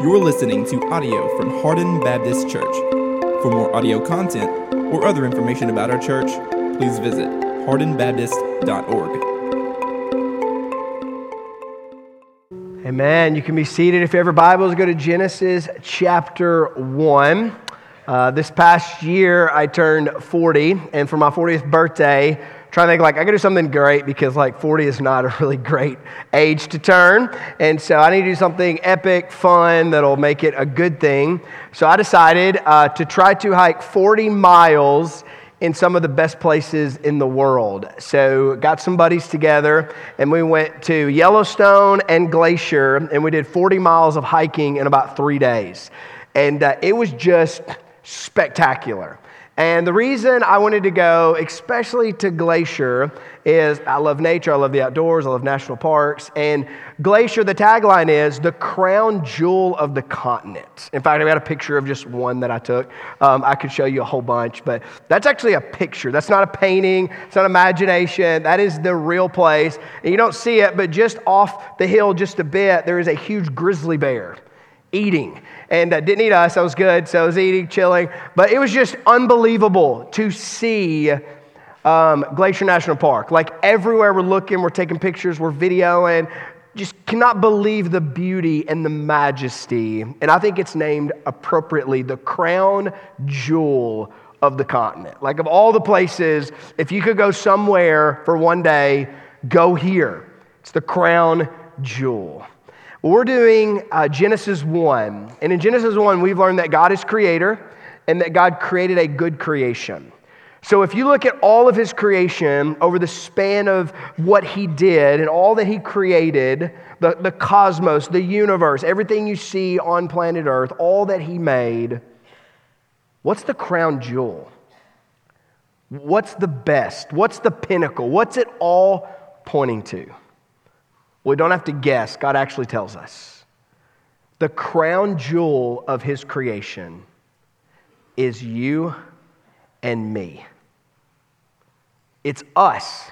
You're listening to audio from Hardin Baptist Church. For more audio content or other information about our church, please visit hardinbaptist.org. Amen. You can be seated. If you have your Bibles, go to Genesis chapter 1. This past year, I turned 40, and for my 40th birthday, trying to think, I could do something great because, 40 is not a really great age to turn. And so I need to do something epic, fun, that'll make it a good thing. So I decided to try to hike 40 miles in some of the best places in the world. So got some buddies together, and we went to Yellowstone and Glacier, and we did 40 miles of hiking in about 3 days. And it was just spectacular. And the reason I wanted to go, especially to Glacier, is I love nature, I love the outdoors, I love national parks. And Glacier, the tagline is the crown jewel of the continent. In fact, I've got a picture of just one that I took. I could show you a whole bunch, but that's actually a picture. That's not a painting. It's not imagination. That is the real place. And you don't see it, but just off the hill just a bit, there is a huge grizzly bear eating. And didn't eat us. I was good. So I was eating, chilling. But it was just unbelievable to see Glacier National Park. Everywhere we're looking, we're taking pictures, we're videoing. Just cannot believe the beauty and the majesty. And I think it's named appropriately the crown jewel of the continent. Of all the places, if you could go somewhere for one day, go here. It's the crown jewel. We're doing Genesis 1, and in Genesis 1, we've learned that God is creator and that God created a good creation. So if you look at all of his creation over the span of what he did and all that he created, the cosmos, the universe, everything you see on planet Earth, all that he made, what's the crown jewel? What's the best? What's the pinnacle? What's it all pointing to? We don't have to guess. God actually tells us. The crown jewel of his creation is you and me. It's us,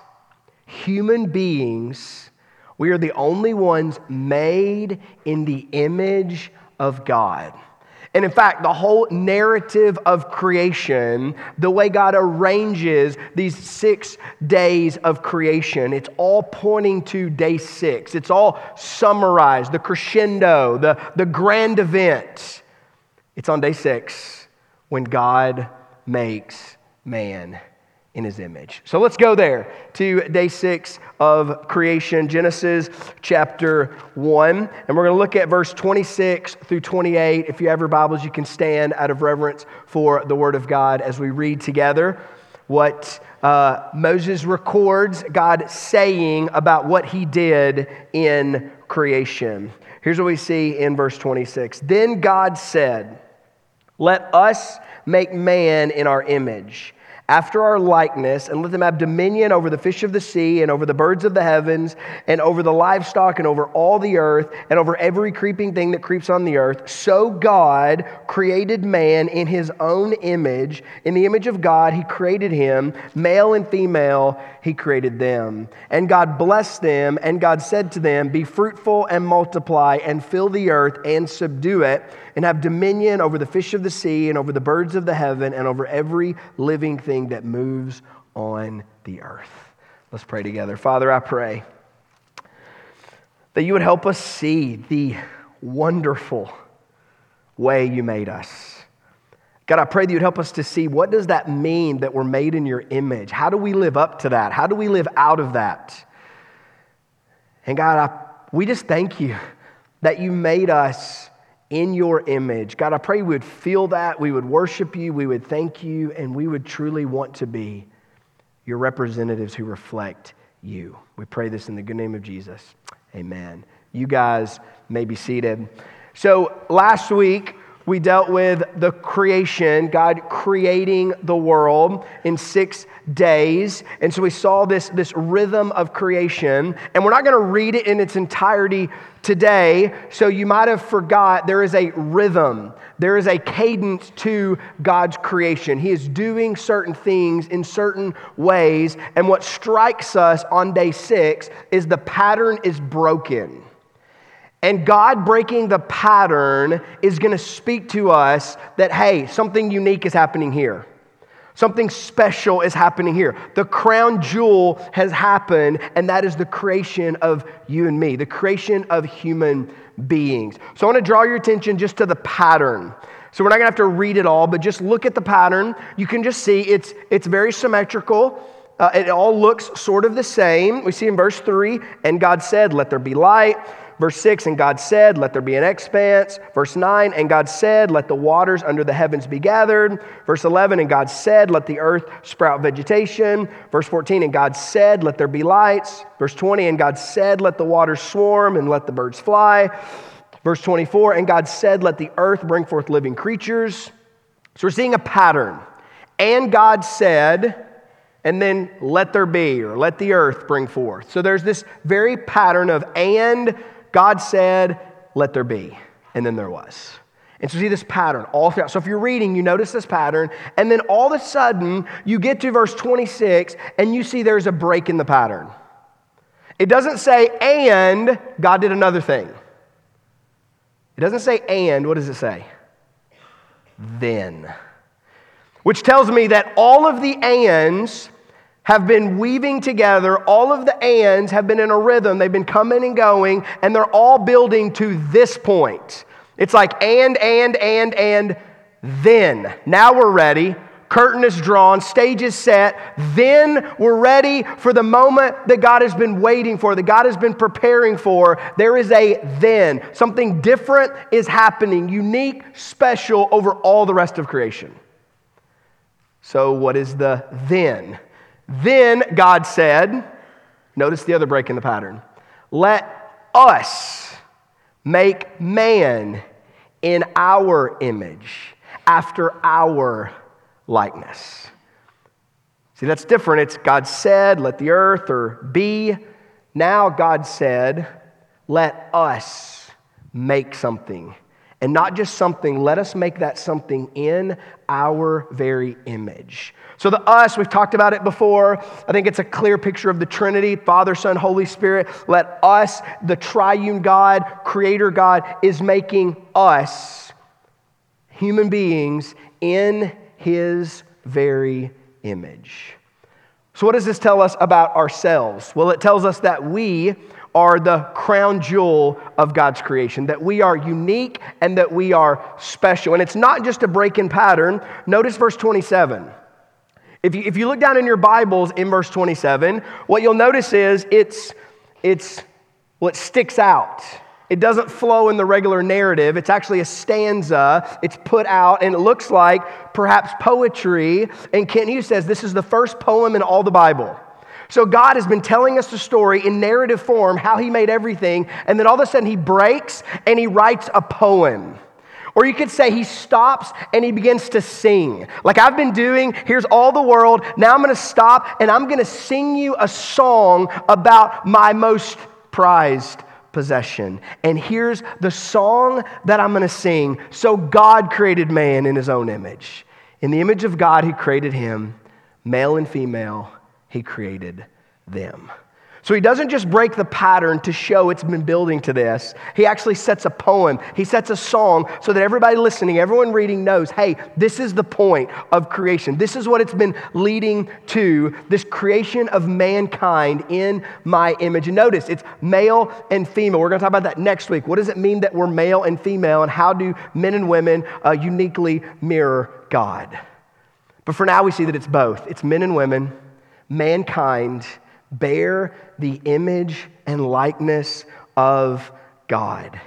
human beings. We are the only ones made in the image of God. And in fact, the whole narrative of creation, the way God arranges these 6 days of creation, it's all pointing to day six. It's all summarized, the crescendo, the grand event. It's on day six when God makes man in his image. So let's go there to day six of creation, Genesis chapter 1. And we're going to look at verse 26 through 28. If you have your Bibles, you can stand out of reverence for the Word of God as we read together what Moses records God saying about what he did in creation. Here's what we see in verse 26. Then God said, "Let us make man in our image, after our likeness, and let them have dominion over the fish of the sea, and over the birds of the heavens, and over the livestock, and over all the earth, and over every creeping thing that creeps on the earth." So God created man in his own image. In the image of God, he created him. Male and female, he created them. And God blessed them, and God said to them, "Be fruitful and multiply, and fill the earth and subdue it, and have dominion over the fish of the sea, and over the birds of the heaven, and over every living thing that moves on the earth." Let's pray together. Father, I pray that you would help us see the wonderful way you made us. God, I pray that you'd help us to see, what does that mean that we're made in your image? How do we live up to that? How do we live out of that? And God, we just thank you that you made us in your image. God, I pray we would feel that, we would worship you, we would thank you, and we would truly want to be your representatives who reflect you. We pray this in the good name of Jesus. Amen. You guys may be seated. So last week, we dealt with the creation, God creating the world in 6 days. And so we saw this rhythm of creation. And we're not going to read it in its entirety today. So you might have forgot there is a rhythm. There is a cadence to God's creation. He is doing certain things in certain ways. And what strikes us on day six is the pattern is broken. And God breaking the pattern is going to speak to us that, hey, something unique is happening here. Something special is happening here. The crown jewel has happened, and that is the creation of you and me, the creation of human beings. So I want to draw your attention just to the pattern. So we're not going to have to read it all, but just look at the pattern. You can just see it's very symmetrical. It all looks sort of the same. We see in verse 3, and God said, let there be light. Verse 6, and God said, let there be an expanse. Verse 9, and God said, let the waters under the heavens be gathered. Verse 11, and God said, let the earth sprout vegetation. Verse 14, and God said, let there be lights. Verse 20, and God said, let the waters swarm and let the birds fly. Verse 24, and God said, let the earth bring forth living creatures. So we're seeing a pattern. And God said, and then let there be, or let the earth bring forth. So there's this very pattern of and God said, let there be, and then there was. And so see this pattern all throughout. So if you're reading, you notice this pattern, and then all of a sudden, you get to verse 26, and you see there's a break in the pattern. It doesn't say, and God did another thing. It doesn't say, and, what does it say? Then. Which tells me that all of the ands have been weaving together, all of the ands have been in a rhythm, they've been coming and going, and they're all building to this point. It's like and, then. Now we're ready, curtain is drawn, stage is set, then we're ready for the moment that God has been waiting for, that God has been preparing for. There is a then. Something different is happening, unique, special over all the rest of creation. So what is the then? Then God said, notice the other break in the pattern, let us make man in our image, after our likeness. See, that's different. It's God said, let the earth or be. Now God said, let us make something. And not just something, let us make that something in our very image. So the us, we've talked about it before. I think it's a clear picture of the Trinity, Father, Son, Holy Spirit. Let us, the triune God, Creator God, is making us, human beings, in His very image. So what does this tell us about ourselves? Well, it tells us that we are the crown jewel of God's creation, that we are unique and that we are special. And it's not just a break in pattern. Notice verse 27. If you look down in your Bibles in verse 27, what you'll notice is it sticks out. It doesn't flow in the regular narrative. It's actually a stanza. It's put out, and it looks like perhaps poetry. And Kent Hughes says this is the first poem in all the Bible. So God has been telling us the story in narrative form, how He made everything, and then all of a sudden He breaks and He writes a poem. Or you could say He stops and He begins to sing. Like I've been doing, here's all the world, now I'm going to stop and I'm going to sing you a song about my most prized possession. And here's the song that I'm going to sing. So God created man in His own image. In the image of God, He created him, male and female. He created them. So He doesn't just break the pattern to show it's been building to this. He actually sets a poem. He sets a song so that everybody listening, everyone reading knows, hey, this is the point of creation. This is what it's been leading to, this creation of mankind in my image. And notice, it's male and female. We're going to talk about that next week. What does it mean that we're male and female, and how do men and women uniquely mirror God? But for now, we see that it's both. It's men and women. Mankind bear the image and likeness of God.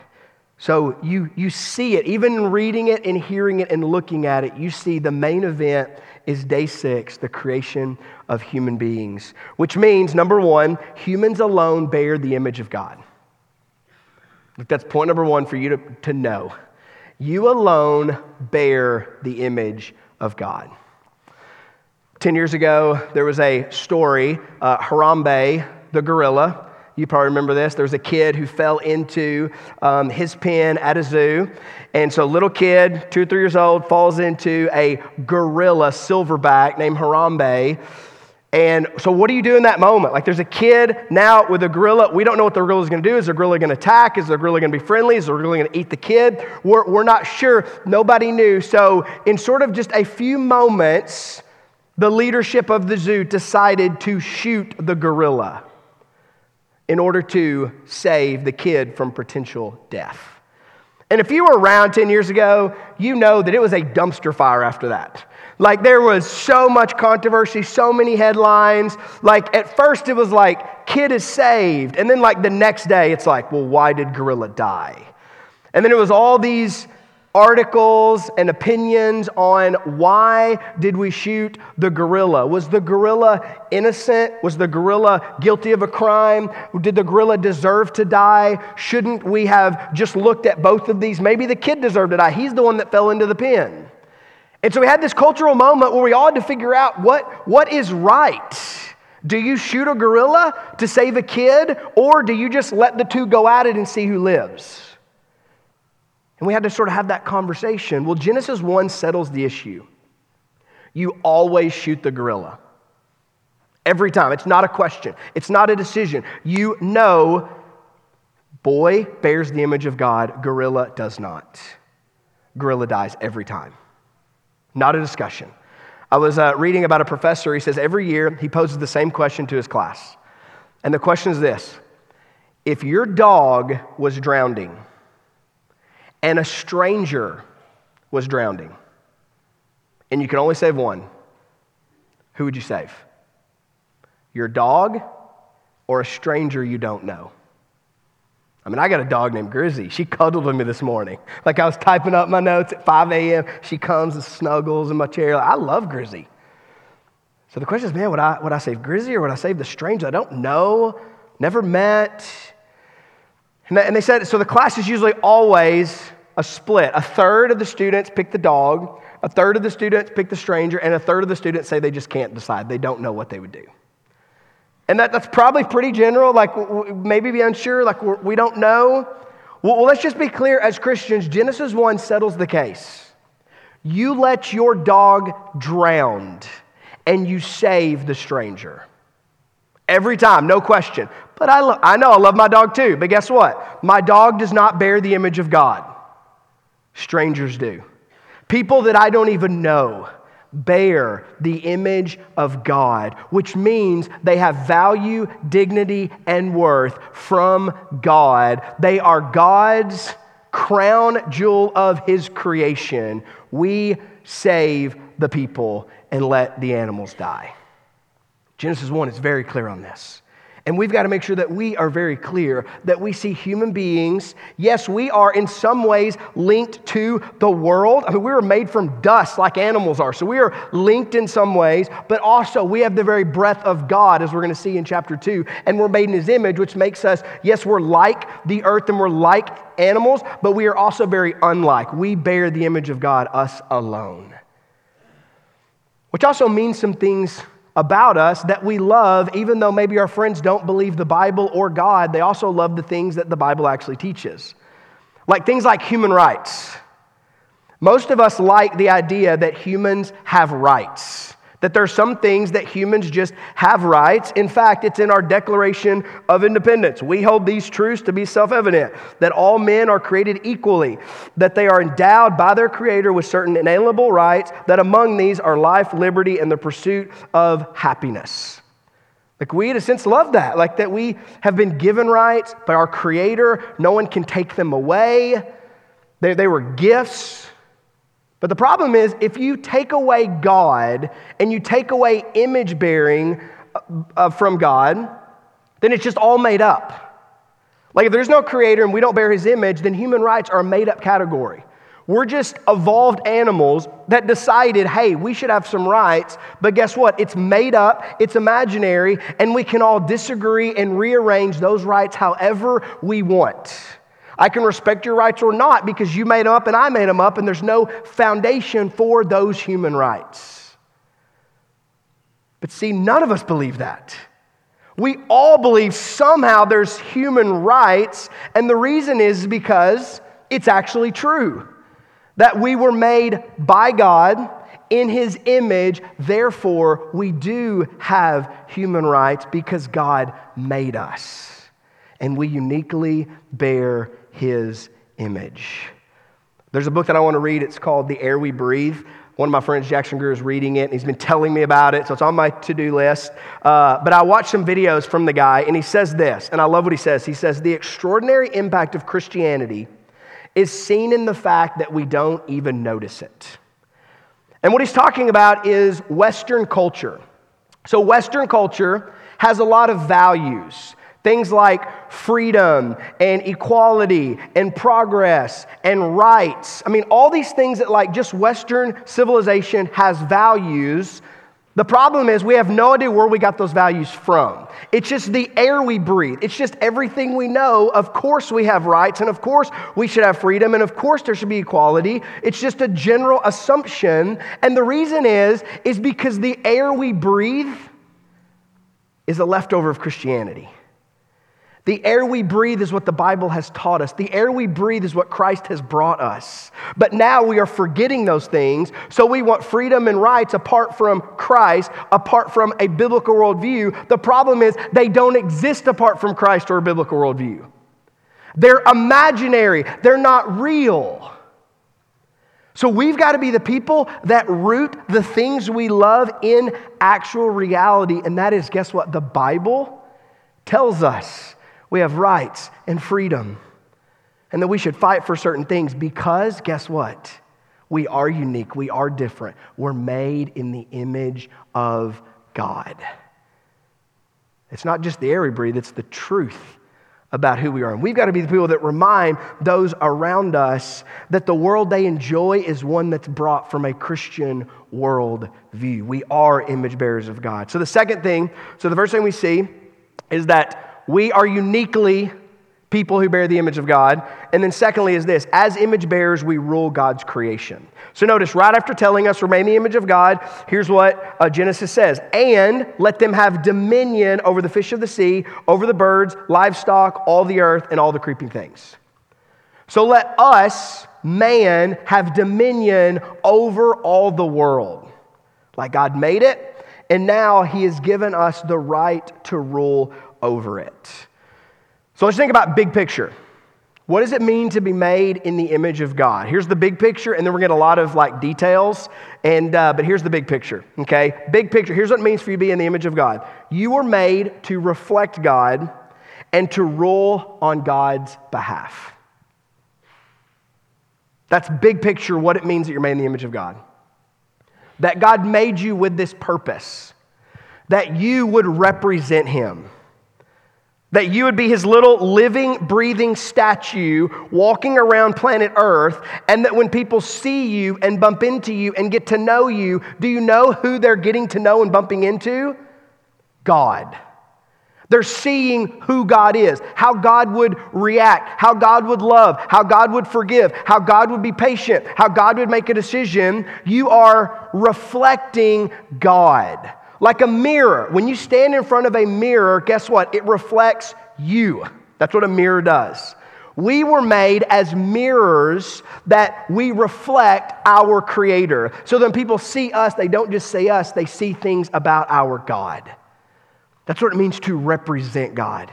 So you see it, even reading it and hearing it and looking at it, you see the main event is day 6, the creation of human beings, which means, number one, humans alone bear the image of God. That's point number one for you to know. You alone bear the image of God. 10 years ago, there was a story, Harambe, the gorilla. You probably remember this. There was a kid who fell into his pen at a zoo. And so little kid, 2 or 3 years old, falls into a gorilla silverback named Harambe. And so what do you do in that moment? Like, there's a kid now with a gorilla. We don't know what the gorilla's going to do. Is the gorilla going to attack? Is the gorilla going to be friendly? Is the gorilla going to eat the kid? We're not sure. Nobody knew. So in sort of just a few moments, the leadership of the zoo decided to shoot the gorilla in order to save the kid from potential death. And if you were around 10 years ago, you know that it was a dumpster fire after that. Like, there was so much controversy, so many headlines. Like, at first it was like, kid is saved. And then like the next day it's like, well, why did gorilla die? And then it was all these articles and opinions on why did we shoot the gorilla? Was the gorilla innocent? Was the gorilla guilty of a crime? Did the gorilla deserve to die? Shouldn't we have just looked at both of these? Maybe the kid deserved to die. He's the one that fell into the pen. And so we had this cultural moment where we all had to figure out what is right. Do you shoot a gorilla to save a kid, or do you just let the two go at it and see who lives? And we had to sort of have that conversation. Well, Genesis 1 settles the issue. You always shoot the gorilla. Every time. It's not a question. It's not a decision. You know, boy bears the image of God. Gorilla does not. Gorilla dies every time. Not a discussion. I was reading about a professor. He says every year he poses the same question to his class. And the question is this: if your dog was drowning, and a stranger was drowning, and you could only save one, who would you save? Your dog or a stranger you don't know? I mean, I got a dog named Grizzy. She cuddled with me this morning. Like, I was typing up my notes at 5 a.m. She comes and snuggles in my chair. Like, I love Grizzy. So the question is, man, would I save Grizzy or would I save the stranger I don't know, never met? And they said, so the class is usually always a split. A third of the students pick the dog, a third of the students pick the stranger, and a third of the students say they just can't decide. They don't know what they would do. And that's probably pretty general, like maybe be unsure, like we don't know. Well, let's just be clear as Christians, Genesis 1 settles the case. You let your dog drown, and you save the stranger. Every time, no question. But I know I love my dog too, but guess what? My dog does not bear the image of God. Strangers do. People that I don't even know bear the image of God, which means they have value, dignity, and worth from God. They are God's crown jewel of His creation. We save the people and let the animals die. Genesis 1 is very clear on this. And we've got to make sure that we are very clear that we see human beings. Yes, we are in some ways linked to the world. I mean, we were made from dust like animals are. So we are linked in some ways, but also we have the very breath of God, as we're going to see in chapter 2. And we're made in His image, which makes us, yes, we're like the earth and we're like animals, but we are also very unlike. We bear the image of God, us alone. Which also means some things about us that we love, even though maybe our friends don't believe the Bible or God, they also love the things that the Bible actually teaches. Like things like human rights. Most of us like the idea that humans have rights, that there are some things that humans just have rights. In fact, it's in our Declaration of Independence. We hold these truths to be self-evident, that all men are created equally, that they are endowed by their Creator with certain inalienable rights, that among these are life, liberty, and the pursuit of happiness. Like, we, in a sense, love that. Like, that we have been given rights by our Creator. No one can take them away. They were gifts. But the problem is, if you take away God and you take away image bearing from God, then it's just all made up. Like, if there's no Creator and we don't bear His image, then human rights are a made up category. We're just evolved animals that decided, hey, we should have some rights, but guess what? It's made up, it's imaginary, and we can all disagree and rearrange those rights however we want. I can respect your rights or not because you made them up and I made them up, and there's no foundation for those human rights. But see, none of us believe that. We all believe somehow there's human rights, and the reason is because it's actually true that we were made by God in his image, therefore we do have human rights because God made us. And we uniquely bear his image. There's a book that I want to read. It's called The Air We Breathe. One of my friends, Jackson Greer, is reading it, and he's been telling me about it, so it's on my to-do list. But I watched some videos from the guy, and he says this, and I love what he says. He says, the extraordinary impact of Christianity is seen in the fact that we don't even notice it. And what he's talking about is Western culture. So Western culture has a lot of values. Things like freedom and equality and progress and rights. I mean, all these things that like just Western civilization has values. The problem is we have no idea where we got those values from. It's just the air we breathe. It's just everything we know. Of course we have rights, and of course we should have freedom, and of course there should be equality. It's just a general assumption. And the reason is because the air we breathe is a leftover of Christianity. The air we breathe is what the Bible has taught us. The air we breathe is what Christ has brought us. But now we are forgetting those things, so we want freedom and rights apart from Christ, apart from a biblical worldview. The problem is they don't exist apart from Christ or a biblical worldview. They're imaginary. They're not real. So we've got to be the people that root the things we love in actual reality, and that is, guess what? The Bible tells us we have rights and freedom, and that we should fight for certain things because, guess what? We are unique. We are different. We're made in the image of God. It's not just the air we breathe. It's the truth about who we are. And we've got to be the people that remind those around us that the world they enjoy is one that's brought from a Christian world view. We are image bearers of God. So the first thing we see is that we are uniquely people who bear the image of God. And then secondly is this, as image bearers, we rule God's creation. So notice, right after telling us, remain the image of God, here's what Genesis says, and let them have dominion over the fish of the sea, over the birds, livestock, all the earth, and all the creeping things. So let us, man, have dominion over all the world. Like God made it, and now he has given us the right to rule over it. So let's think about big picture. What does it mean to be made in the image of God? Here's the big picture, and then we're going to get a lot of like details, and but here's the big picture, okay? Big picture, here's what it means for you to be in the image of God. You were made to reflect God and to rule on God's behalf. That's big picture what it means that you're made in the image of God. That God made you with this purpose, that you would represent him. That you would be his little living, breathing statue walking around planet Earth, and that when people see you and bump into you and get to know you, do you know who they're getting to know and bumping into? God. They're seeing who God is, how God would react, how God would love, how God would forgive, how God would be patient, how God would make a decision. You are reflecting God. Like a mirror. When you stand in front of a mirror, guess what? It reflects you. That's what a mirror does. We were made as mirrors that we reflect our Creator. So when people see us, they don't just see us, they see things about our God. That's what it means to represent God.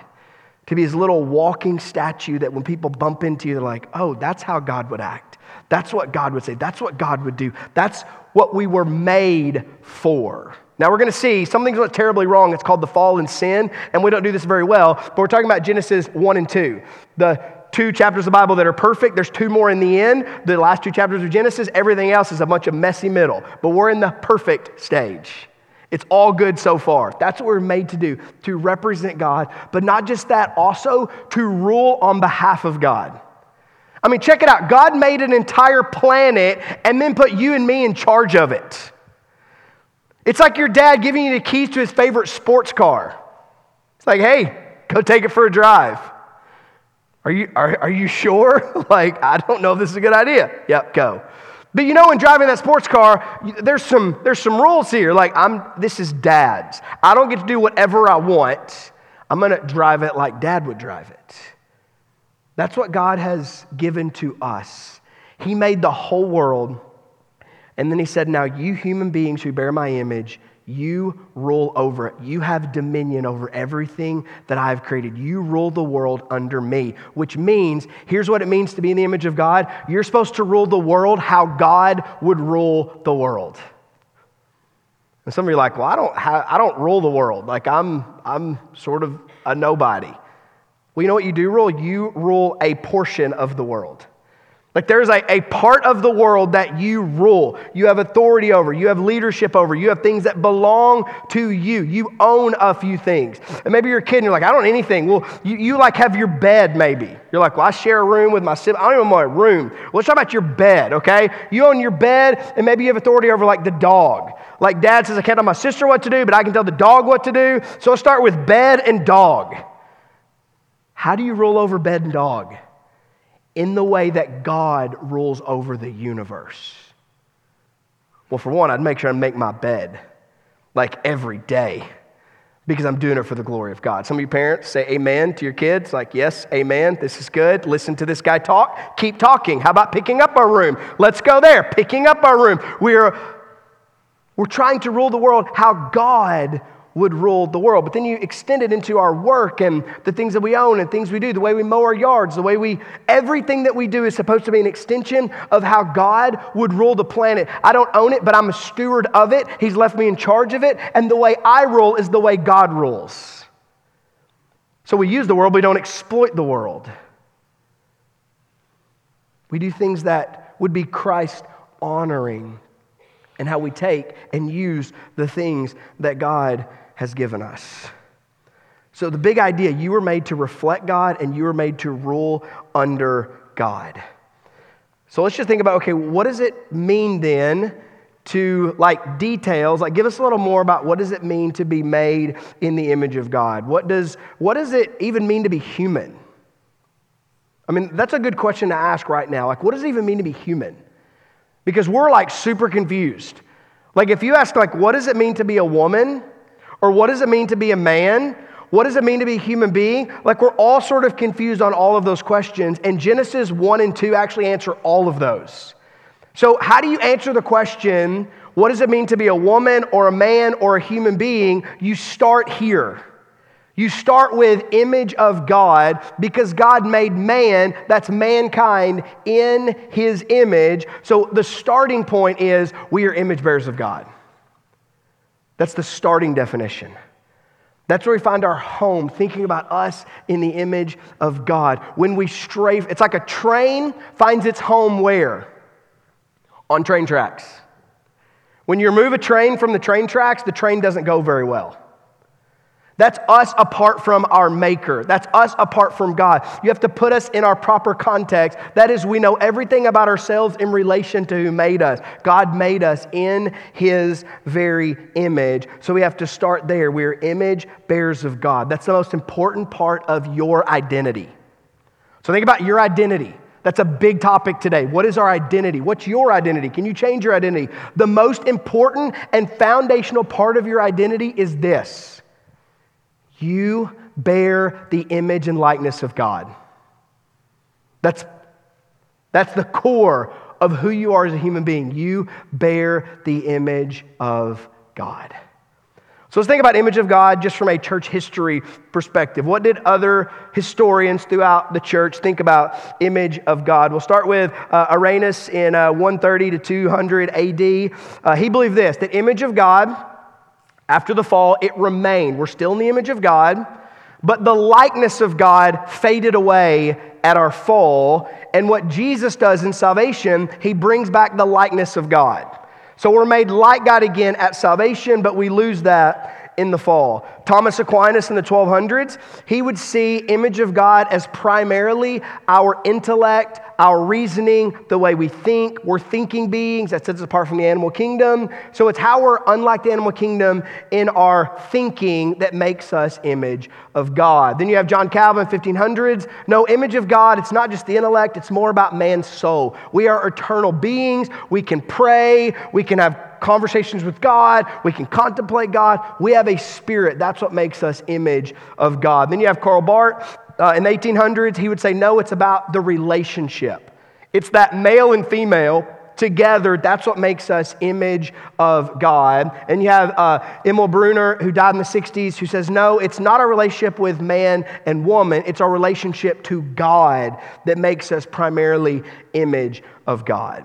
To be his little walking statue that when people bump into you, they're like, oh, that's how God would act. That's what God would say. That's what God would do. That's what we were made for. Now we're going to see something went terribly wrong. It's called the fall and sin, and we don't do this very well, but we're talking about Genesis 1 and 2. The two chapters of the Bible that are perfect. There's two more in the end. The last two chapters of Genesis, everything else is a bunch of messy middle, but we're in the perfect stage. It's all good so far. That's what we're made to do, to represent God, but not just that, also to rule on behalf of God. I mean, check it out. God made an entire planet and then put you and me in charge of it. It's like your dad giving you the keys to his favorite sports car. It's like, hey, go take it for a drive. Are you sure? Like, I don't know if this is a good idea. Yep, go. But you know, in driving that sports car, there's some rules here. Like, this is dad's. I don't get to do whatever I want. I'm gonna drive it like dad would drive it. That's what God has given to us. He made the whole world And then he said, now you human beings who bear my image, you rule over it. You have dominion over everything that I've created. You rule the world under me, which means, here's what it means to be in the image of God. You're supposed to rule the world how God would rule the world. And some of you are like, well, I don't rule the world. Like I'm sort of a nobody. Well, you know what you do rule? You rule a portion of the world. Like there's a part of the world that you rule. You have authority over. You have leadership over. You have things that belong to you. You own a few things. And maybe you're a kid and you're like, I don't own anything. Well, you like have your bed maybe. You're like, well, I share a room with my sibling. I don't even want a room. Well, let's talk about your bed, okay? You own your bed and maybe you have authority over like the dog. Like dad says, I can't tell my sister what to do, but I can tell the dog what to do. So let's start with bed and dog. How do you rule over bed and dog? In the way that God rules over the universe. Well, for one, I'd make sure I make my bed like every day because I'm doing it for the glory of God. Some of you parents say amen to your kids, like, yes, amen, this is good. Listen to this guy talk, keep talking. How about picking up our room? Let's go there, picking up our room. We're trying to rule the world how God would rule the world. But then you extend it into our work and the things that we own and things we do, the way we mow our yards, the way we, everything that we do is supposed to be an extension of how God would rule the planet. I don't own it, but I'm a steward of it. He's left me in charge of it. And the way I rule is the way God rules. So we use the world, but we don't exploit the world. We do things that would be Christ honoring and how we take and use the things that God has given us. So the big idea, you were made to reflect God and you were made to rule under God. So let's just think about, okay, what does it mean then to like details, like give us a little more about what does it mean to be made in the image of God? What does it even mean to be human? I mean, that's a good question to ask right now. Like, what does it even mean to be human? Because we're like super confused. Like if you ask like, what does it mean to be a woman? Or what does it mean to be a man? What does it mean to be a human being? Like we're all sort of confused on all of those questions. And Genesis 1 and 2 actually answer all of those. So how do you answer the question, what does it mean to be a woman or a man or a human being? You start here. You start with image of God because God made man, that's mankind, in his image. So the starting point is we are image bearers of God. That's the starting definition. That's where we find our home, thinking about us in the image of God. When we stray, it's like a train finds its home where? On train tracks. When you remove a train from the train tracks, the train doesn't go very well. That's us apart from our maker. That's us apart from God. You have to put us in our proper context. That is, we know everything about ourselves in relation to who made us. God made us in his very image. So we have to start there. We are image bearers of God. That's the most important part of your identity. So think about your identity. That's a big topic today. What is our identity? What's your identity? Can you change your identity? The most important and foundational part of your identity is this. You bear the image and likeness of God. That's the core of who you are as a human being. You bear the image of God. So let's think about image of God just from a church history perspective. What did other historians throughout the church think about image of God? We'll start with Irenaeus in 130 to 200 AD. He believed this, that image of God, after the fall, it remained. We're still in the image of God, but the likeness of God faded away at our fall. And what Jesus does in salvation, he brings back the likeness of God. So we're made like God again at salvation, but we lose that in the fall. Thomas Aquinas in the 1200s, he would see image of God as primarily our intellect, our reasoning, the way we think. We're thinking beings. That sets us apart from the animal kingdom. So it's how we're unlike the animal kingdom in our thinking that makes us image of God. Then you have John Calvin, 1500s. No, image of God, it's not just the intellect. It's more about man's soul. We are eternal beings. We can pray. We can have conversations with God. We can contemplate God. We have a spirit. That's what makes us image of God. Then you have Karl Barth. In the 1800s, he would say, no, it's about the relationship. It's that male and female together. That's what makes us image of God. And you have Emil Brunner, who died in the 60s, who says, no, it's not our relationship with man and woman. It's our relationship to God that makes us primarily image of God.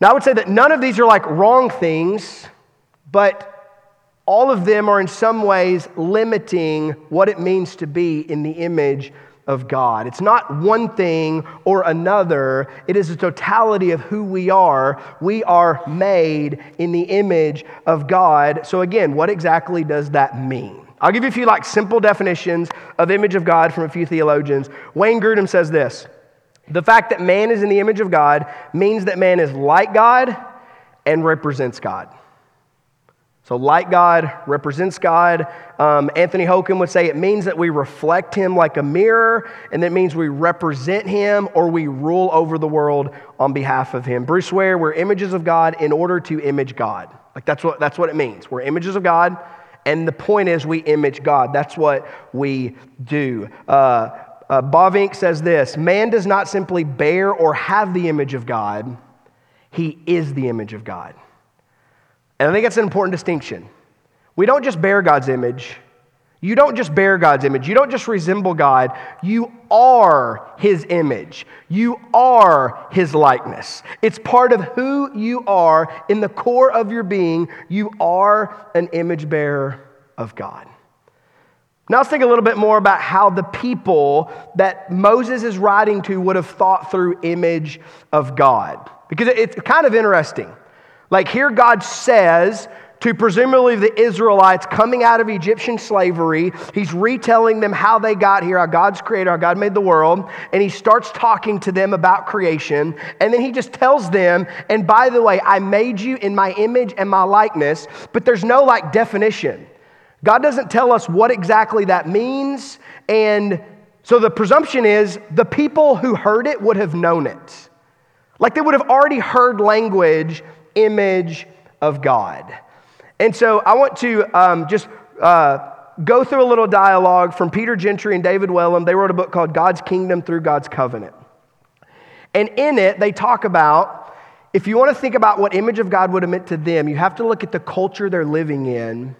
Now, I would say that none of these are like wrong things, but all of them are in some ways limiting what it means to be in the image of God. It's not one thing or another. It is the totality of who we are. We are made in the image of God. So again, what exactly does that mean? I'll give you a few like simple definitions of image of God from a few theologians. Wayne Grudem says this: the fact that man is in the image of God means that man is like God and represents God. So like God, represents God. Anthony Hoken would say it means that we reflect him like a mirror, and that means we represent him or we rule over the world on behalf of him. Bruce Ware, we're images of God in order to image God. Like that's what it means. We're images of God, and the point is we image God. That's what we do. Bavinck says this: man does not simply bear or have the image of God, he is the image of God. And I think that's an important distinction. We don't just bear God's image. You don't just bear God's image. You don't just resemble God. You are his image. You are his likeness. It's part of who you are. In the core of your being, you are an image bearer of God. Now let's think a little bit more about how the people that Moses is writing to would have thought through image of God. Because it's kind of interesting. Like here God says to presumably the Israelites coming out of Egyptian slavery, he's retelling them how they got here, how God's creator, how God made the world, and he starts talking to them about creation, and then he just tells them, and by the way, I made you in my image and my likeness, but there's no like definition. God doesn't tell us what exactly that means, and so the presumption is the people who heard it would have known it. Like they would have already heard language image of God. And so I want to go through a little dialogue from Peter Gentry and David Wellham. They wrote a book called God's Kingdom Through God's Covenant. And in it, they talk about, if you want to think about what image of God would have meant to them, you have to look at the culture they're living in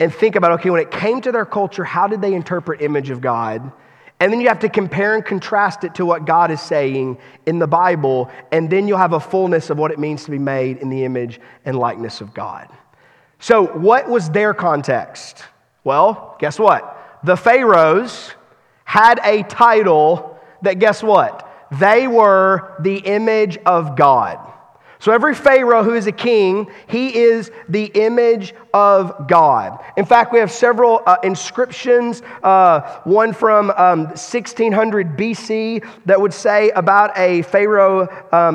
and think about, okay, when it came to their culture, how did they interpret image of God? And then you have to compare and contrast it to what God is saying in the Bible, and then you'll have a fullness of what it means to be made in the image and likeness of God. So what was their context? Well, guess what? The pharaohs had a title that, guess what? They were the image of God. So every pharaoh who is a king, he is the image of God. In fact, we have several inscriptions, one from 1600 BC that would say about a pharaoh,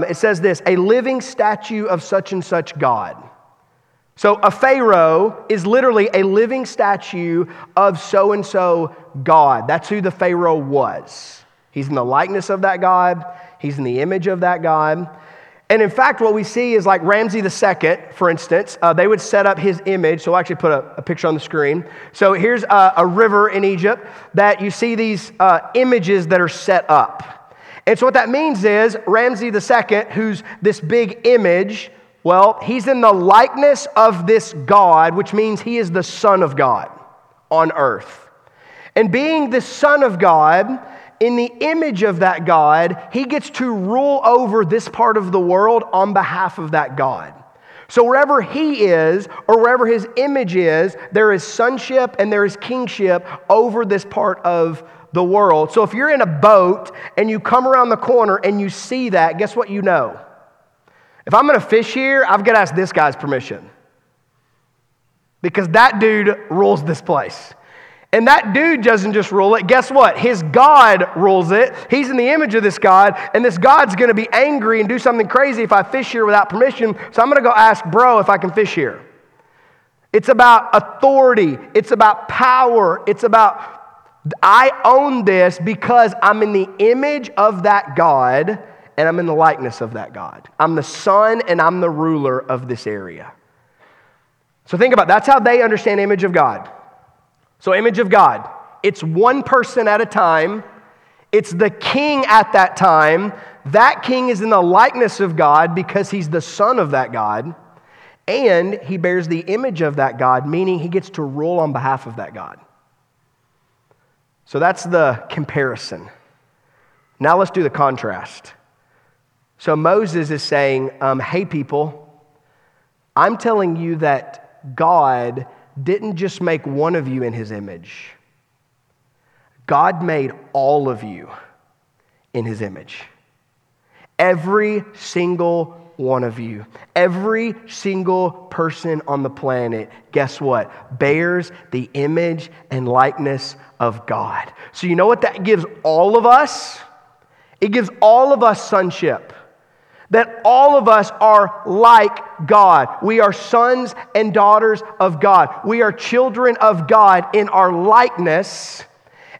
it says this, a living statue of such and such God. So a pharaoh is literally a living statue of so-and-so God. That's who the pharaoh was. He's in the likeness of that God. He's in the image of that God. And in fact, what we see is like Ramses II, for instance, they would set up his image. So I'll actually put a picture on the screen. So here's a river in Egypt that you see these images that are set up. And so what that means is Ramses II, who's this big image, well, he's in the likeness of this God, which means he is the Son of God on earth. And being the Son of God, in the image of that God, he gets to rule over this part of the world on behalf of that God. So wherever he is, or wherever his image is, there is sonship and there is kingship over this part of the world. So if you're in a boat and you come around the corner and you see that, guess what you know? If I'm going to fish here, I've got to ask this guy's permission. Because that dude rules this place. And that dude doesn't just rule it. Guess what? His God rules it. He's in the image of this God, and this God's going to be angry and do something crazy if I fish here without permission, so I'm going to go ask bro if I can fish here. It's about authority. It's about power. It's about I own this because I'm in the image of that God, and I'm in the likeness of that God. I'm the son, and I'm the ruler of this area. So think about it. That's how they understand image of God. So image of God, it's one person at a time. It's the king at that time. That king is in the likeness of God because he's the son of that God, and he bears the image of that God, meaning he gets to rule on behalf of that God. So that's the comparison. Now let's do the contrast. So Moses is saying, hey people, I'm telling you that God didn't just make one of you in his image. God made all of you in his image. Every single one of you, every single person on the planet, guess what? Bears the image and likeness of God. So you know what that gives all of us? It gives all of us sonship. That all of us are like God. We are sons and daughters of God. We are children of God in our likeness.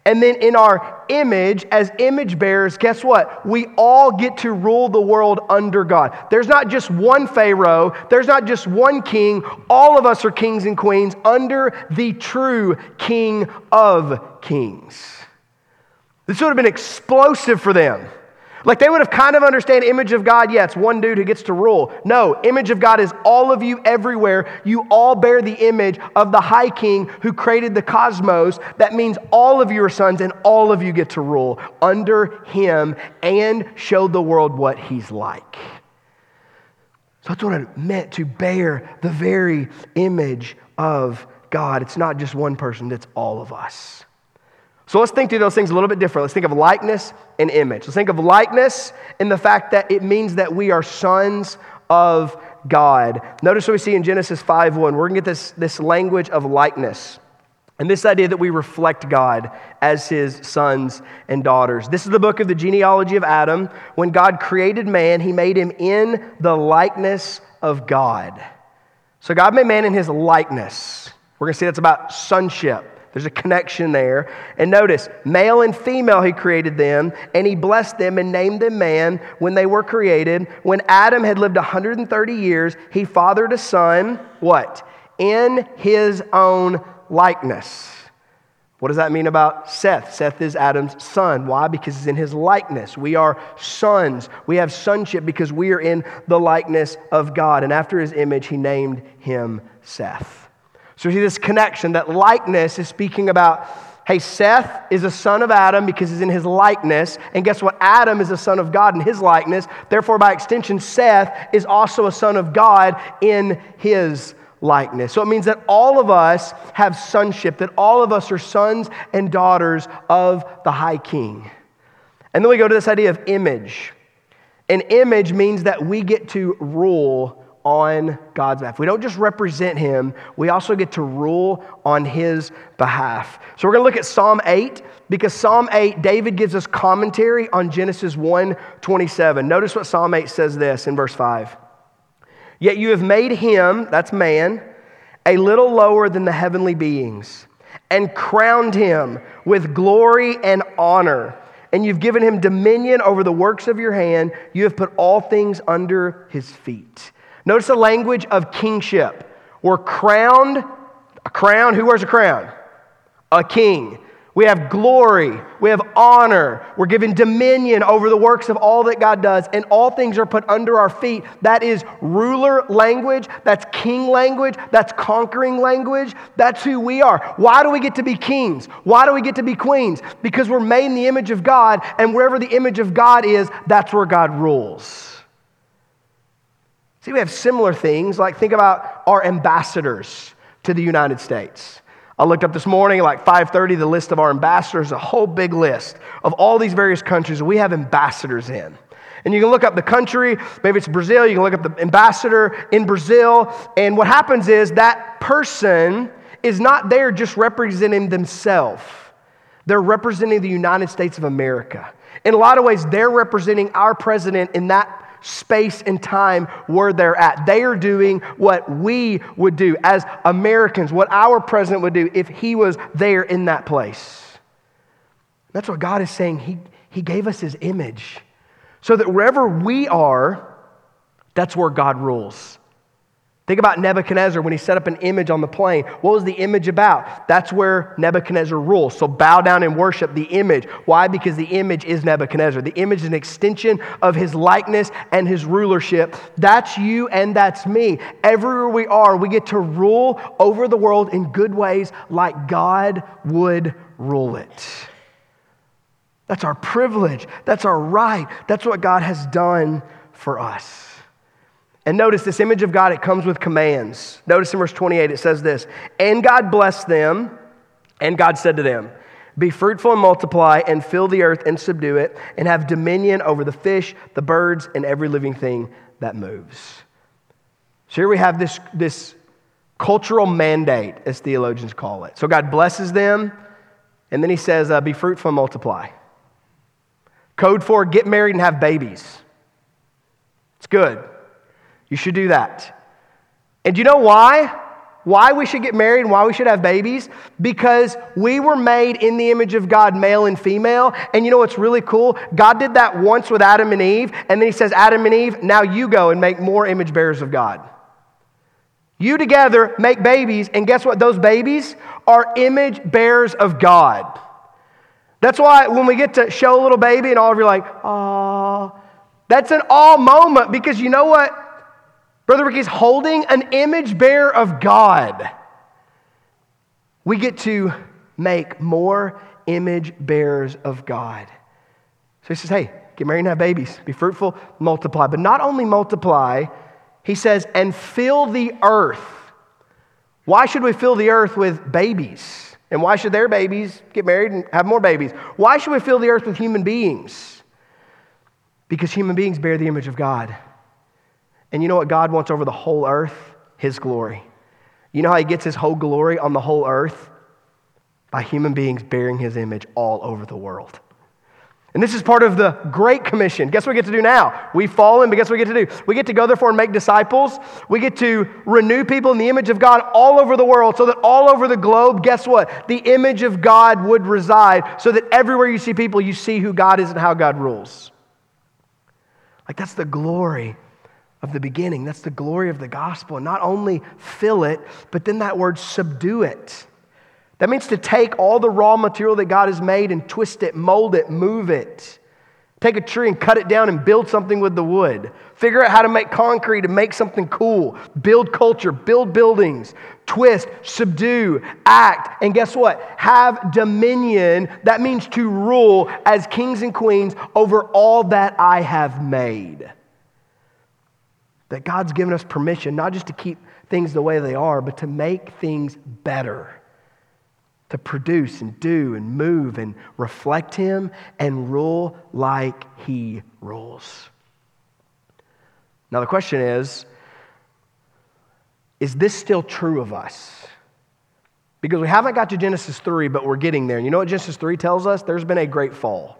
And then in our image, as image bearers, guess what? We all get to rule the world under God. There's not just one Pharaoh. There's not just one king. All of us are kings and queens under the true King of Kings. This would have been explosive for them. Like they would have kind of understood image of God, yeah, it's one dude who gets to rule. No, image of God is all of you everywhere. You all bear the image of the high king who created the cosmos. That means all of you are sons and all of you get to rule under him and show the world what he's like. So that's what it meant to bear the very image of God. It's not just one person, it's all of us. So let's think through those things a little bit different. Let's think of likeness and image. Let's think of likeness in the fact that it means that we are sons of God. Notice what we see in Genesis 5:1. We're going to get this language of likeness and this idea that we reflect God as his sons and daughters. This is the book of the genealogy of Adam. When God created man, he made him in the likeness of God. So God made man in his likeness. We're going to see that's about sonship. There's a connection there. And notice, male and female he created them, and he blessed them and named them man when they were created. When Adam had lived 130 years, he fathered a son, what? In his own likeness. What does that mean about Seth? Seth is Adam's son. Why? Because he's in his likeness. We are sons. We have sonship because we are in the likeness of God. And after his image, he named him Seth. So we see this connection that likeness is speaking about, hey, Seth is a son of Adam because he's in his likeness. And guess what? Adam is a son of God in his likeness. Therefore, by extension, Seth is also a son of God in his likeness. So it means that all of us have sonship, that all of us are sons and daughters of the high king. And then we go to this idea of image. An image means that we get to rule on God's behalf. We don't just represent him, we also get to rule on his behalf. So we're going to look at Psalm 8, because Psalm 8, David gives us commentary on Genesis 1:27. Notice what Psalm 8 says this in verse 5. Yet you have made him, that's man, a little lower than the heavenly beings, and crowned him with glory and honor. And you've given him dominion over the works of your hand. You have put all things under his feet. Notice the language of kingship. We're crowned, a crown, who wears a crown? A king. We have glory, we have honor, we're given dominion over the works of all that God does, and all things are put under our feet. That is ruler language, that's king language, that's conquering language, that's who we are. Why do we get to be kings? Why do we get to be queens? Because we're made in the image of God, and wherever the image of God is, that's where God rules. See, we have similar things, like think about our ambassadors to the United States. I looked up this morning at like 5:30, the list of our ambassadors, a whole big list of all these various countries we have ambassadors in. And you can look up the country, maybe it's Brazil, you can look up the ambassador in Brazil, and what happens is that person is not there just representing themselves. They're representing the United States of America. In a lot of ways, they're representing our president in that space and time where they're at. They are doing what we would do as Americans, what our president would do if he was there in that place. That's what God is saying. He gave us his image so that wherever we are, that's where God rules. Think about Nebuchadnezzar when he set up an image on the plain. What was the image about? That's where Nebuchadnezzar rules. So bow down and worship the image. Why? Because the image is Nebuchadnezzar. The image is an extension of his likeness and his rulership. That's you and that's me. Everywhere we are, we get to rule over the world in good ways like God would rule it. That's our privilege. That's our right. That's what God has done for us. And notice this image of God, it comes with commands. Notice in verse 28, it says this, and God blessed them, and God said to them, be fruitful and multiply and fill the earth and subdue it and have dominion over the fish, the birds, and every living thing that moves. So here we have this cultural mandate, as theologians call it. So God blesses them, and then he says, be fruitful and multiply. Code for get married and have babies. It's good. You should do that. And do you know why? Why we should get married and why we should have babies? Because we were made in the image of God, male and female. And you know what's really cool? God did that once with Adam and Eve. And then he says, Adam and Eve, now you go and make more image bearers of God. You together make babies. And guess what? Those babies are image bearers of God. That's why when we get to show a little baby and all of you are like, aww. That's an awe moment because you know what? Brother Ricky's holding an image bearer of God. We get to make more image bearers of God. So he says, hey, get married and have babies. Be fruitful, multiply. But not only multiply, he says, and fill the earth. Why should we fill the earth with babies? And why should their babies get married and have more babies? Why should we fill the earth with human beings? Because human beings bear the image of God. And you know what God wants over the whole earth? His glory. You know how he gets his whole glory on the whole earth? By human beings bearing his image all over the world. And this is part of the Great Commission. Guess what we get to do now? We've fallen, but guess what we get to do? We get to go therefore and make disciples. We get to renew people in the image of God all over the world so that all over the globe, guess what? The image of God would reside so that everywhere you see people, you see who God is and how God rules. Like that's the glory of the beginning. That's the glory of the gospel. And not only fill it, but then that word subdue it. That means to take all the raw material that God has made and twist it, mold it, move it. Take a tree and cut it down and build something with the wood. Figure out how to make concrete and make something cool. Build culture, build buildings, twist, subdue, act. And guess what? Have dominion. That means to rule as kings and queens over all that I have made. That God's given us permission not just to keep things the way they are, but to make things better. To produce and do and move and reflect him and rule like he rules. Now the question is this still true of us? Because we haven't got to Genesis 3, but we're getting there. You know what Genesis 3 tells us? There's been a great fall.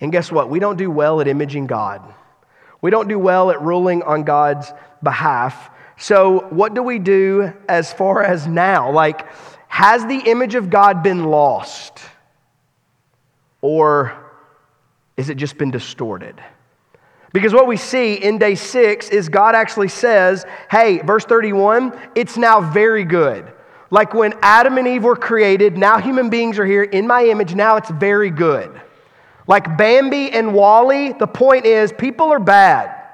And guess what? We don't do well at imaging God. We don't do well at ruling on God's behalf. So what do we do as far as now? Like, has the image of God been lost? Or is it just been distorted? Because what we see in day 6 is God actually says, hey, verse 31, it's now very good. Like when Adam and Eve were created, now human beings are here in my image, now it's very good. Like Bambi and Wall-E, the point is people are bad.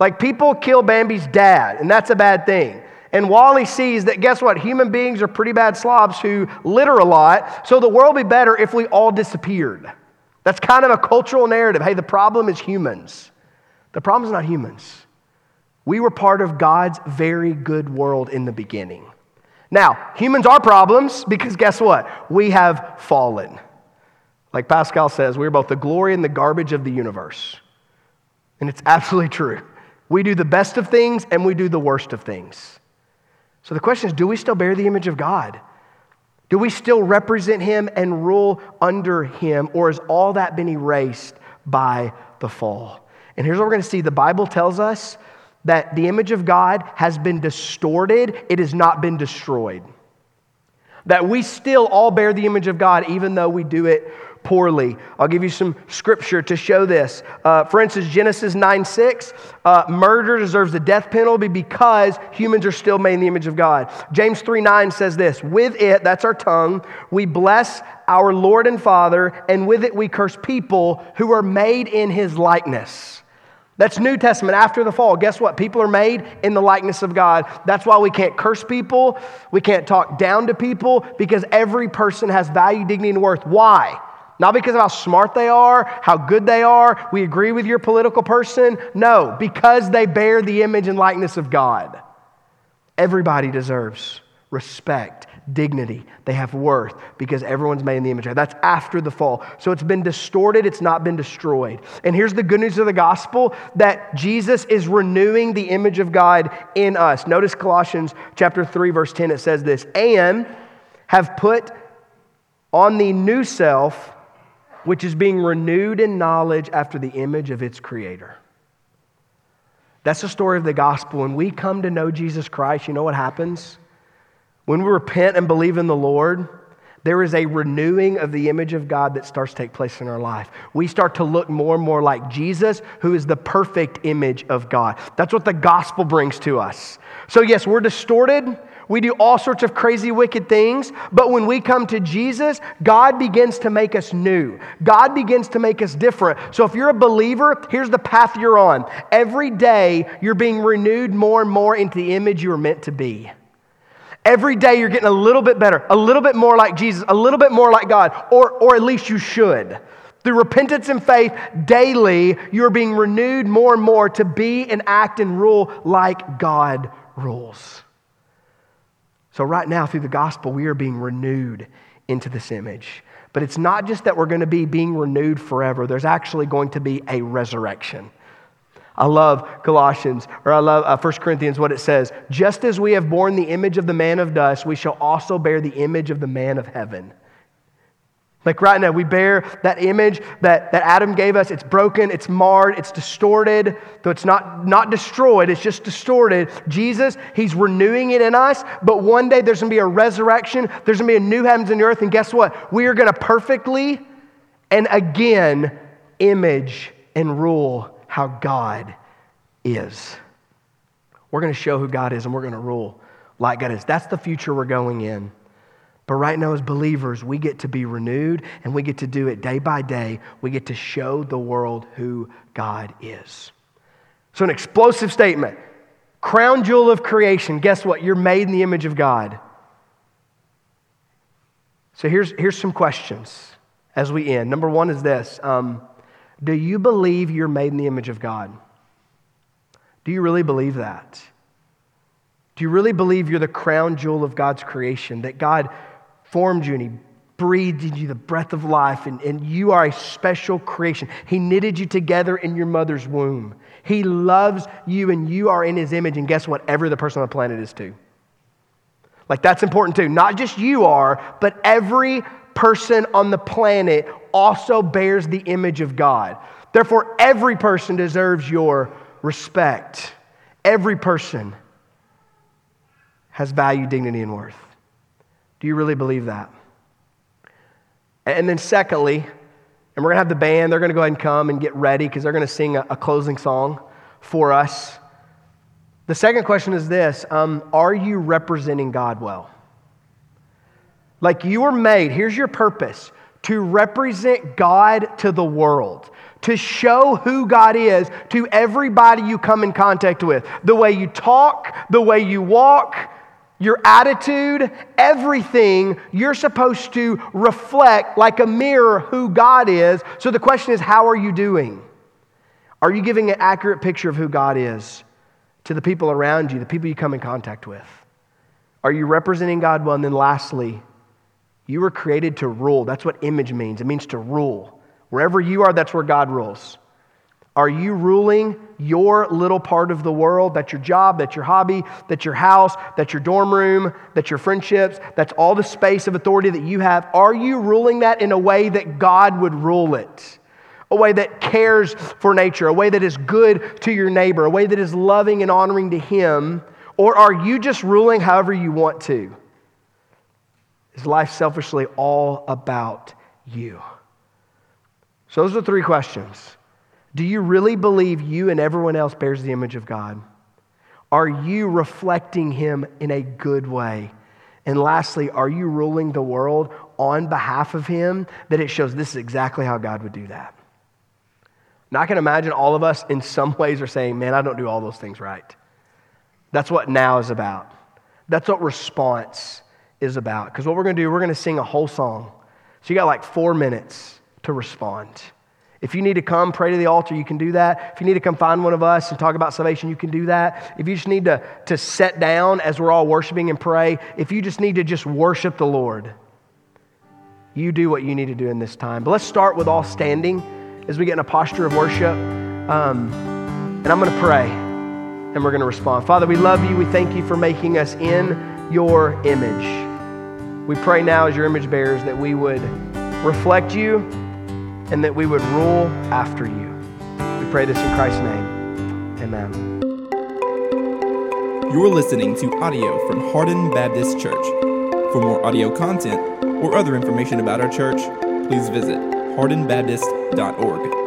Like people kill Bambi's dad, and that's a bad thing. And Wall-E sees that, guess what, human beings are pretty bad slobs who litter a lot, so the world would be better if we all disappeared. That's kind of a cultural narrative. Hey, the problem is humans. The problem is not humans. We were part of God's very good world in the beginning. Now, humans are problems because guess what? We have fallen. Like Pascal says, we're both the glory and the garbage of the universe. And it's absolutely true. We do the best of things and we do the worst of things. So the question is, do we still bear the image of God? Do we still represent him and rule under him? Or has all that been erased by the fall? And here's what we're going to see. The Bible tells us that the image of God has been distorted. It has not been destroyed. That we still all bear the image of God even though we do it poorly. I'll give you some scripture to show this. For instance, Genesis 9:6, murder deserves the death penalty because humans are still made in the image of God. James 3:9 says this, with it, that's our tongue, we bless our Lord and Father, and with it we curse people who are made in His likeness. That's New Testament after the fall. Guess what? People are made in the likeness of God. That's why we can't curse people. We can't talk down to people because every person has value, dignity, and worth. Why? Not because of how smart they are, how good they are. We agree with your political person. No, because they bear the image and likeness of God. Everybody deserves respect, dignity. They have worth because everyone's made in the image of God. That's after the fall. So it's been distorted. It's not been destroyed. And here's the good news of the gospel, that Jesus is renewing the image of God in us. Notice Colossians chapter 3, verse 10, it says this, and have put on the new self, which is being renewed in knowledge after the image of its creator. That's the story of the gospel. When we come to know Jesus Christ, you know what happens? When we repent and believe in the Lord, there is a renewing of the image of God that starts to take place in our life. We start to look more and more like Jesus, who is the perfect image of God. That's what the gospel brings to us. So yes, we're distorted. We do all sorts of crazy, wicked things. But when we come to Jesus, God begins to make us new. God begins to make us different. So if you're a believer, here's the path you're on. Every day, you're being renewed more and more into the image you were meant to be. Every day you're getting a little bit better, a little bit more like Jesus, a little bit more like God, or at least you should. Through repentance and faith, daily you're being renewed more and more to be and act and rule like God rules. So right now through the gospel, we are being renewed into this image. But it's not just that we're going to be being renewed forever. There's actually going to be a resurrection. I love Colossians, or I love 1 Corinthians, what it says. Just as we have borne the image of the man of dust, we shall also bear the image of the man of heaven. Like right now, we bear that image that Adam gave us. It's broken, it's marred, it's distorted. Though it's not destroyed, it's just distorted. Jesus, He's renewing it in us, but one day there's going to be a resurrection. There's going to be a new heavens and earth, and guess what? We are going to perfectly and again image and rule how God is. We're going to show who God is, and we're going to rule like God is. That's the future we're going in. But right now as believers, we get to be renewed, and we get to do it day by day. We get to show the world who God is. So an explosive statement. Crown jewel of creation. Guess what? You're made in the image of God. So here's some questions as we end. Number one is this. Do you believe you're made in the image of God? Do you really believe that? Do you really believe you're the crown jewel of God's creation, that God formed you and He breathed in you the breath of life, and you are a special creation? He knitted you together in your mother's womb. He loves you, and you are in His image, and guess what? Every other person on the planet is too. Like, that's important too. Not just you are, but every person on the planet also bears the image of God. Therefore, every person deserves your respect. Every person has value, dignity, and worth. Do you really believe that? And then secondly, and we're going to have the band, they're going to go ahead and come and get ready because they're going to sing a closing song for us. The second question is this, are you representing God well? Like, you were made, here's your purpose, to represent God to the world, to show who God is to everybody you come in contact with. The way you talk, the way you walk, your attitude, everything, you're supposed to reflect like a mirror who God is. So the question is, how are you doing? Are you giving an accurate picture of who God is to the people around you, the people you come in contact with? Are you representing God well? And then lastly, you were created to rule. That's what image means. It means to rule. Wherever you are, that's where God rules. Are you ruling your little part of the world? That's your job, that's your hobby, that's your house, that's your dorm room, that's your friendships, that's all the space of authority that you have. Are you ruling that in a way that God would rule it? A way that cares for nature, a way that is good to your neighbor, a way that is loving and honoring to Him? Or are you just ruling however you want to? Is life selfishly all about you? So those are three questions. Do you really believe you and everyone else bears the image of God? Are you reflecting Him in a good way? And lastly, are you ruling the world on behalf of Him that it shows this is exactly how God would do that? Now, I can imagine all of us in some ways are saying, man, I don't do all those things right. That's what now is about. That's what response is about. Because what we're going to do, we're going to sing a whole song. So you got like 4 minutes to respond. If you need to come pray to the altar, you can do that. If you need to come find one of us and talk about salvation, you can do that. If you just need to sit down as we're all worshiping and pray, if you just need to just worship the Lord, you do what you need to do in this time. But let's start with all standing as we get in a posture of worship. And I'm going to pray and we're going to respond. Father, we love you. We thank you for making us in your image. We pray now as your image bearers that we would reflect you and that we would rule after you. We pray this in Christ's name. Amen. You're listening to audio from Hardin Baptist Church. For more audio content or other information about our church, please visit hardinbaptist.org.